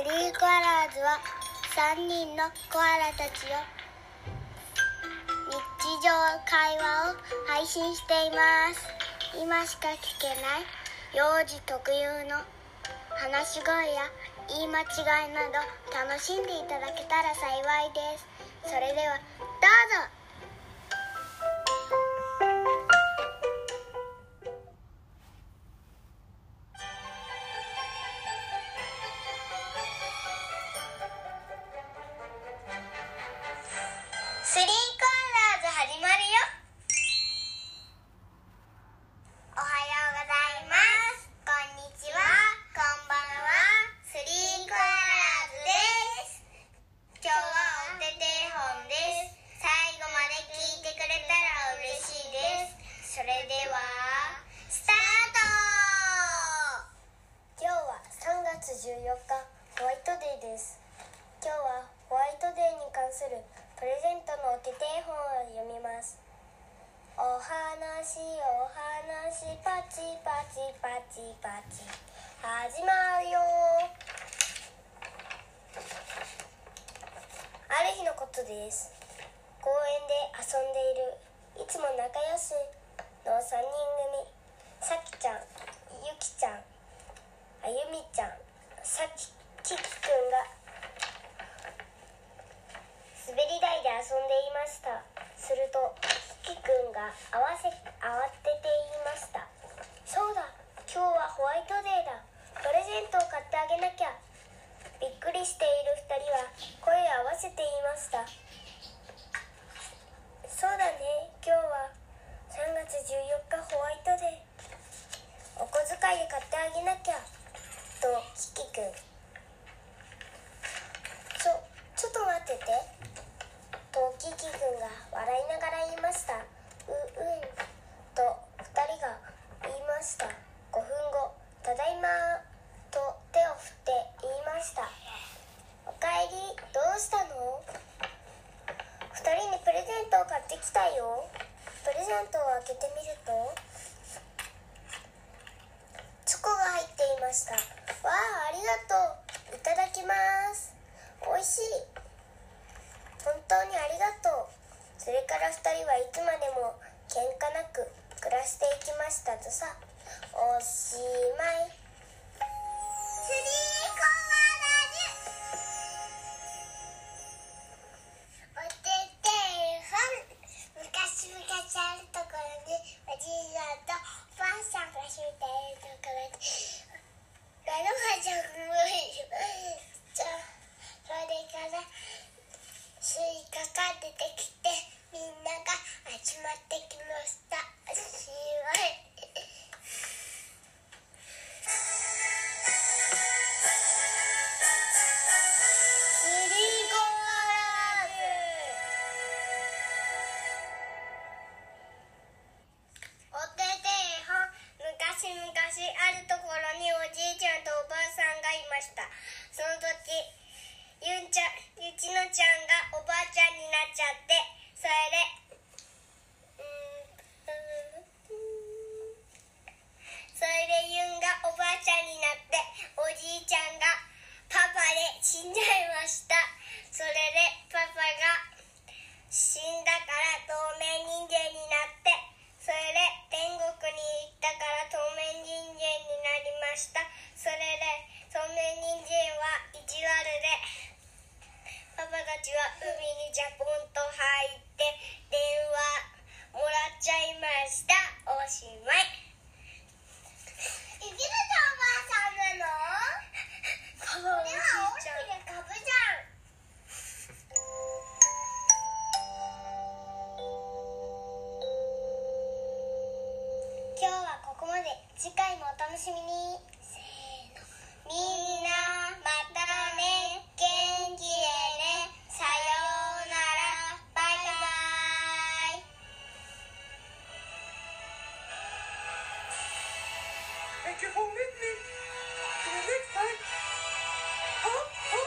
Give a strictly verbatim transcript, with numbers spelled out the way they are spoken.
スリーコアラーズはさんにんのコアラたちの日常会話を配信しています。今しか聞けない幼児特有の話し声や言い間違いなど楽しんでいただけたら幸いです。それではどうぞ。スリーコアラーズ始まるよ。おはようございます。こんにちは、こんばんは。スリーコアラーズです。今日はお手手本です。最後まで聞いてくれたら嬉しいです。それではスタート。今日はさんがつじゅうよっかホワイトデーです。今日はホワイトデーに関するプレゼントのお手手本を読みます。お話お話パチパチパチパチ始まるよ。ある日のことです。公園で遊んでいるいつも仲良しのさんにんぐみ、さきちゃん、ゆきちゃん、あゆみちゃん、さきききくんが滑り台で遊んでいました。すると、キキくんがあわせ、慌てて言いました。そうだ、今日はホワイトデーだ。プレゼントを買ってあげなきゃ。びっくりしているふたりは声を合わせて言いました。そうだね、今日はさんがつじゅうよっかホワイトデー。お小遣いで買ってあげなきゃ。と、キキくん。ちょ、ちょっと待ってて。キキ君が笑いながら言いました。う、うんとふたりが言いました。ごふんご、ただいまと手を振って言いました。おかえり、どうしたの？ふたりにプレゼントを買ってきたよ。プレゼントを開けてみると、チョコが入っていました。わあ、ありがとう。いただきます。おいしい。本当にありがとう。それからふたりはいつまでも喧嘩なく暮らしていきましたとさ。おしまい。スリーコアラーズお手手本。昔々あるところにおじいさんとおばあさんが住んでいるところにマルマちゃんもいました。それからスイカが出てきて、みんなが集まってきました。おしまい。スリーコアラーズ。お手手本。昔々あるところにおじいちゃんとおばあさんがいました。その時、ゆうちゃん、ゆきのちゃんがおばあちゃんになっちゃって、それで、うん、うん、それでゆんがおばあちゃんになって、おじいちゃんがパパで死んじゃいました。それでパパが死んだから透明人間になって、それで天国に行ったから透明人間になりました。それで透明人間は意地悪で、パパたちは海にジャポンと入って電話もらっちゃいました。おしまい。ゆきのとおばあさんなの？これは青くてかぶじゃん。今日はここまで。次回もお楽しみに。せーの、みんなまたね、元気で。Thank you for meeting me. See you next time. Huh?